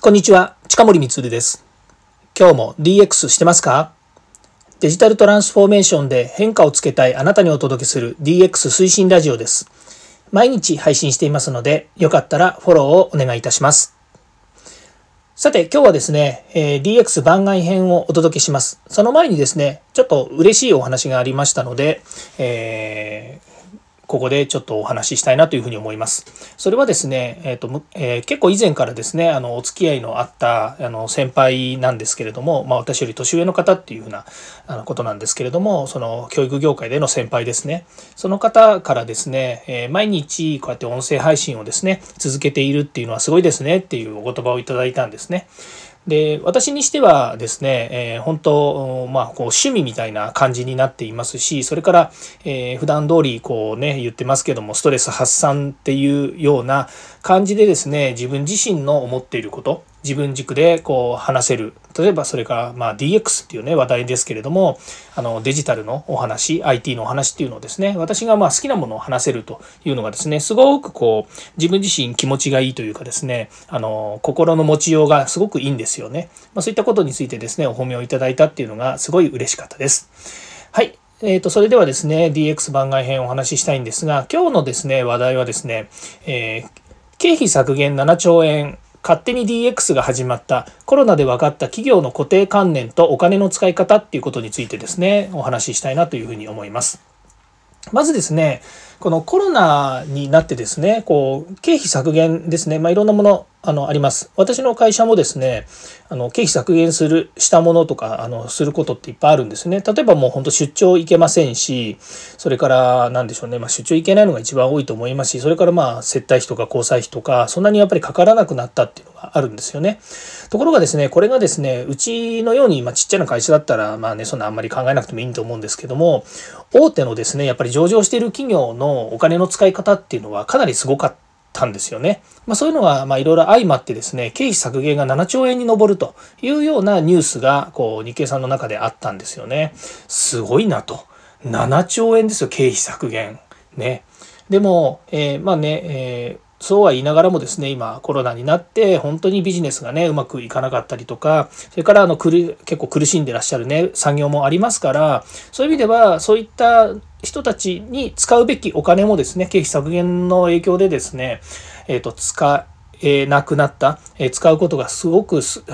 こんにちは、近森光です。今日も DX してますか？デジタルトランスフォーメーションで変化をつけたいあなたにお届けする DX 推進ラジオです。毎日配信していますので、よかったらフォローをお願いいたします。さて、今日はですね、DX 番外編をお届けします。その前にですね、ちょっと嬉しいお話がありましたので、ここでちょっとお話ししたいなというふうに思います。それはですね、結構以前からですね、お付き合いのあった先輩なんですけれども、私より年上の方っていうふうなことなんですけれども、その教育業界での先輩ですね。その方からですね、毎日こうやって音声配信をですね、続けているっていうのはすごいですねっていうお言葉をいただいたんですね。で、私にしてはですね、本当、こう趣味みたいな感じになっていますし、それから、普段通りこうね、言ってますけども、ストレス発散っていうような感じでですね、自分自身の思っていること、自分軸でこう話せる。例えばそれからDX っていうね、話題ですけれども、デジタルのお話、IT のお話っていうのをですね、私が好きなものを話せるというのがですね、すごくこう自分自身気持ちがいいというかですね、心の持ちようがすごくいいんですよね。そういったことについてですね、お褒めをいただいたっていうのがすごい嬉しかったです。はい。それではですね、 DX 番外編をお話ししたいんですが、今日のですね、話題はですね、経費削減7兆円勝手に DX が始まったコロナで分かった企業の固定観念とお金の使い方っていうことについてですね、お話ししたいなというふうに思います。まずですね、このコロナになってですね、こう経費削減ですね、いろんなものあります。私の会社もですね、経費削減したものとかすることっていっぱいあるんですね。例えばもう本当出張行けませんし、それから何でしょうね、出張行けないのが一番多いと思いますし、それから接待費とか交際費とか、そんなにやっぱりかからなくなったっていうのがあるんですよね。ところがですね、これがですね、うちのようにちっちゃな会社だったらそんなあんまり考えなくてもいいと思うんですけども、大手のですね、やっぱり上場している企業のお金の使い方っていうのはかなりすごかったんですよね。そういうのがいろいろ相まってですね、経費削減が7兆円に上るというようなニュースがこう日経さんの中であったんですよね。すごいなと。7兆円ですよ、経費削減ね。でも、そうは言いながらもですね、今コロナになって本当にビジネスがね、うまくいかなかったりとか、それから結構苦しんでらっしゃるね、産業もありますから、そういう意味ではそういった人たちに使うべきお金もですね、経費削減の影響でですね、使えなくなった、使うことがすごく使う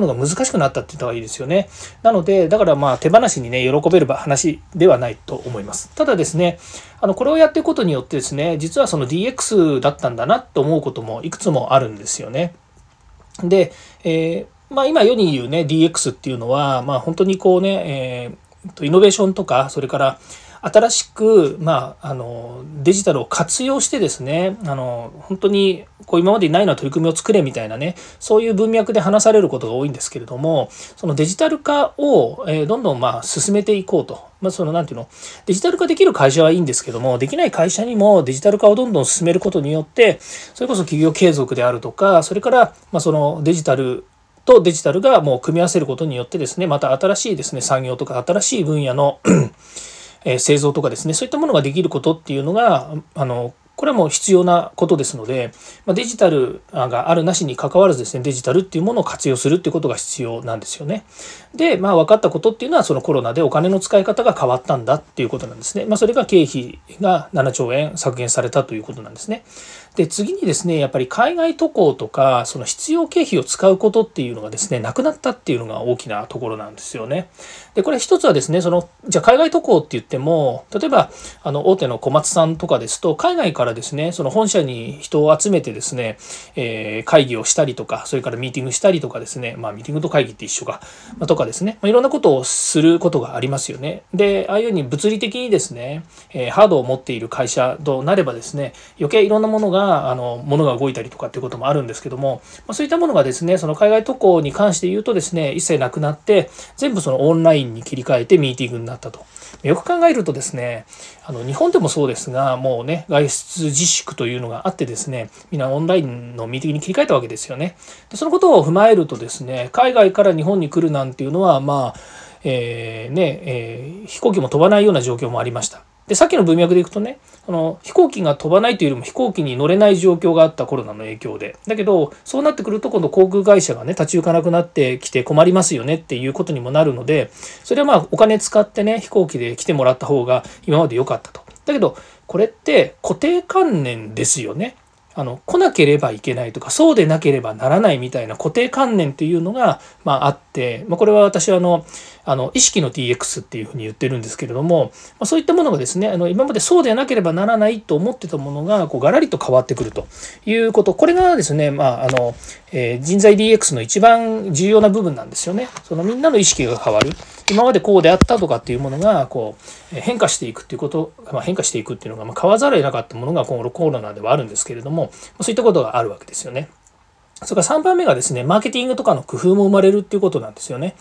のが難しくなったって言った方がいいですよね。なので、だから手放しにね、喜べる話ではないと思います。ただですね、これをやっていくことによってですね、実はその DX だったんだなと思うこともいくつもあるんですよね。で、今世に言うね、DX っていうのは、本当にこうね、イノベーションとか、それから新しく、デジタルを活用してですね、本当にこう今までにないような取り組みを作れみたいなね、そういう文脈で話されることが多いんですけれども、そのデジタル化をどんどん進めていこうと。デジタル化できる会社はいいんですけども、できない会社にもデジタル化をどんどん進めることによって、それこそ企業継続であるとか、それからそのデジタルとデジタルがもう組み合わせることによってですね、また新しいですね、産業とか新しい分野の製造とかですね、そういったものができることっていうのが、これはもう必要なことですので、デジタルがあるなしに関わらずですね、デジタルっていうものを活用するっていうことが必要なんですよね。で、分かったことっていうのは、そのコロナでお金の使い方が変わったんだっていうことなんですね。それが経費が7兆円削減されたということなんですね。で、次にですね、やっぱり海外渡航とか、その必要経費を使うことっていうのがですね、なくなったっていうのが大きなところなんですよね。で、これ一つはですね、じゃあ海外渡航って言っても、例えば、大手の小松さんとかですと、海外からですね、その本社に人を集めてですね、会議をしたりとか、それからミーティングしたりとかですね、ミーティングと会議って一緒か、とかですね、いろんなことをすることがありますよね。で、ああいうように物理的にですね、ハードを持っている会社となればですね、余計いろんなものが動いたりとかっていうこともあるんですけども、そういったものがですね、その海外渡航に関して言うとですね、一切なくなって、全部そのオンラインに切り替えてミーティングになったと。よく考えるとですね、日本でもそうですが、もうね、外出自粛というのがあってですね、みんなオンラインのミーティングに切り替えたわけですよね。で、そのことを踏まえるとですね、海外から日本に来るなんていうのは、飛行機も飛ばないような状況もありました。で、さっきの文脈でいくとね、飛行機が飛ばないというよりも飛行機に乗れない状況があったコロナの影響で。だけど、そうなってくると今度航空会社がね、立ち行かなくなってきて困りますよねっていうことにもなるので、それはまあお金使ってね、飛行機で来てもらった方が今まで良かったと。だけど、これって固定観念ですよね。来なければいけないとか、そうでなければならないみたいな固定観念というのが、まあ、あって、まあ、これは私は意識の DX っていうふうに言ってるんですけれども、まあ、そういったものがですね、今までそうでなければならないと思ってたものが、ガラリと変わってくるということ。これがですね、まあ、人材 DX の一番重要な部分なんですよね。みんなの意識が変わる。今までこうであったとかっていうものが、変化していくっていうこと、まあ、変化していくっていうのが、まあ、変わざるを得なかったものが、このコロナではあるんですけれども、そういったことがあるわけですよね。それから3番目がですね、マーケティングとかの工夫も生まれるっていうことなんですよね。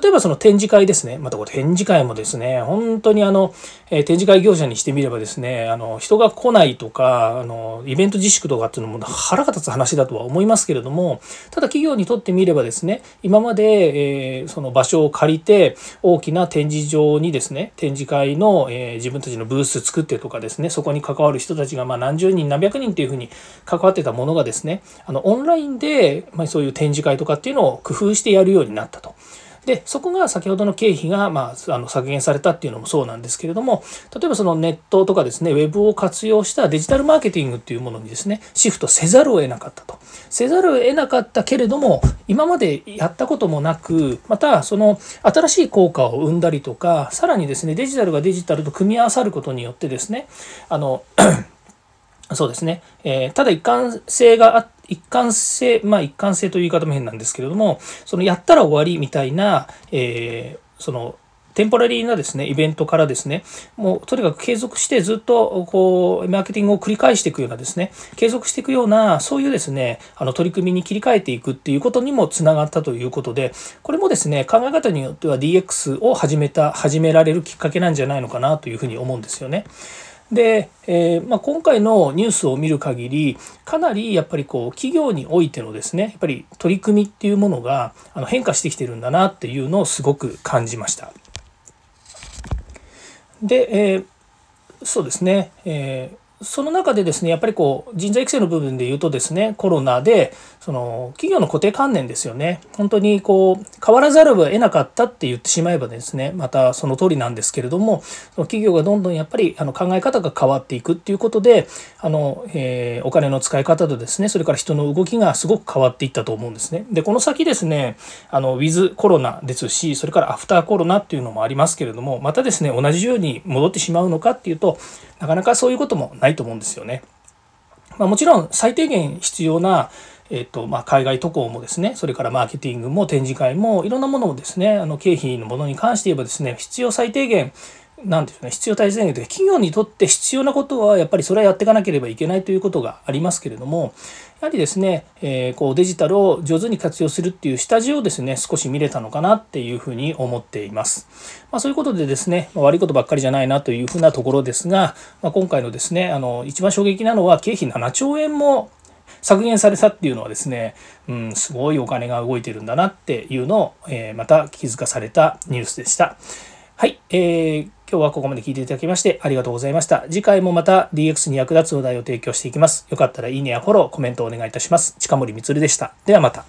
例えば展示会ですね。またこれ展示会もですね、本当に展示会業者にしてみればですね、人が来ないとか、イベント自粛とかっていうのも腹が立つ話だとは思いますけれども、ただ企業にとってみればですね、今まで、その場所を借りて、大きな展示場にですね、展示会の、自分たちのブース作ってとかですね、そこに関わる人たちがまあ何十人何百人っていうふうに関わってたものがですね、オンラインで、まあ、そういう展示会とかっていうのを工夫してやるようになったと。で、そこが先ほどの経費が、まあ、削減されたっていうのもそうなんですけれども、例えばネットとかですね、ウェブを活用したデジタルマーケティングっていうものにですね、シフトせざるを得なかったと。せざるを得なかったけれども、今までやったこともなく、また新しい効果を生んだりとか、さらにですね、デジタルがデジタルと組み合わさることによってですね、そうですね、ただ一貫性という言い方も変なんですけれども、やったら終わりみたいな、テンポラリーなですね、イベントからですね、もうとにかく継続してずっとマーケティングを繰り返していくようなですね、継続していくような、そういうですね、取り組みに切り替えていくっていうことにもつながったということで、これもですね、考え方によっては DX を始められるきっかけなんじゃないのかなというふうに思うんですよね。で、今回のニュースを見る限り、かなりやっぱり企業においてのですね、やっぱり取り組みっていうものが変化してきてるんだなっていうのをすごく感じました。で、そうですね、その中でですね、やっぱり人材育成の部分で言うとですね、コロナで、企業の固定観念ですよね。本当に変わらざるを得なかったって言ってしまえばですね、またその通りなんですけれども、企業がどんどんやっぱり考え方が変わっていくっていうことで、お金の使い方とですね、それから人の動きがすごく変わっていったと思うんですね。で、この先ですね、ウィズコロナですし、それからアフターコロナっていうのもありますけれども、またですね、同じように戻ってしまうのかっていうと、なかなかそういうこともないと思うんですよね。まあ、もちろん最低限必要な、海外渡航もですね、それからマーケティングも展示会もいろんなものをですね、経費のものに関して言えばですね、必要最低限なんでしょうね、必要最低限というか、企業にとって必要なことはやっぱりそれはやっていかなければいけないということがありますけれども、やはりですね、デジタルを上手に活用するっていう下地をですね、少し見れたのかなっていうふうに思っています。まあ、そういうことでですね、悪いことばっかりじゃないなというふうなところですが、まあ、今回のですね、一番衝撃なのは経費7兆円も削減されたっていうのはですね、すごいお金が動いてるんだなっていうのを、また気づかされたニュースでした。はい、今日はここまで聞いていただきましてありがとうございました。次回もまた DX に役立つ話題を提供していきます。よかったらいいねやフォロー、コメントをお願いいたします。近森光でした。ではまた。